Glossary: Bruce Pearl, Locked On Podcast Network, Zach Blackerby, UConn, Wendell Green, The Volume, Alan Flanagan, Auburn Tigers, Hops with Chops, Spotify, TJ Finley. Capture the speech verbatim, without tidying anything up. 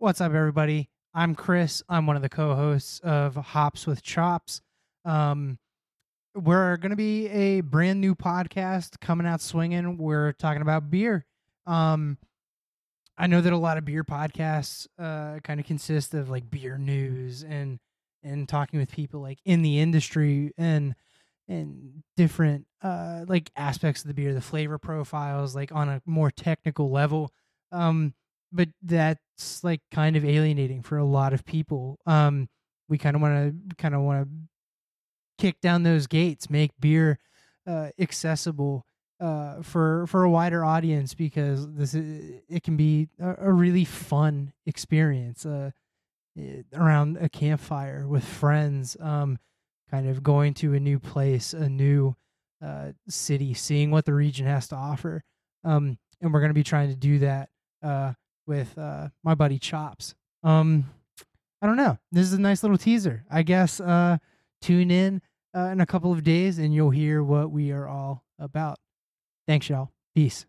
What's up, everybody? I'm Chris. I'm one of the co-hosts of Hops with Chops. Um, we're going to be a brand new podcast coming out swinging. We're talking about beer. Um, I know that a lot of beer podcasts uh, kind of consist of like beer news and and talking with people like in the industry and and different uh, like aspects of the beer, the flavor profiles, like on a more technical level. Um, but that. It's like kind of alienating for a lot of people. Um, we kind of want to kind of want to kick down those gates, make beer uh, accessible uh, for for a wider audience, because this is, it can be a, a really fun experience uh, around a campfire with friends, um, kind of going to a new place, a new uh, city, seeing what the region has to offer, um, and we're going to be trying to do that. Uh, with uh, my buddy Chops. Um, I don't know. This is a nice little teaser. I guess uh, tune in uh, in a couple of days and you'll hear what we are all about. Thanks, y'all. Peace.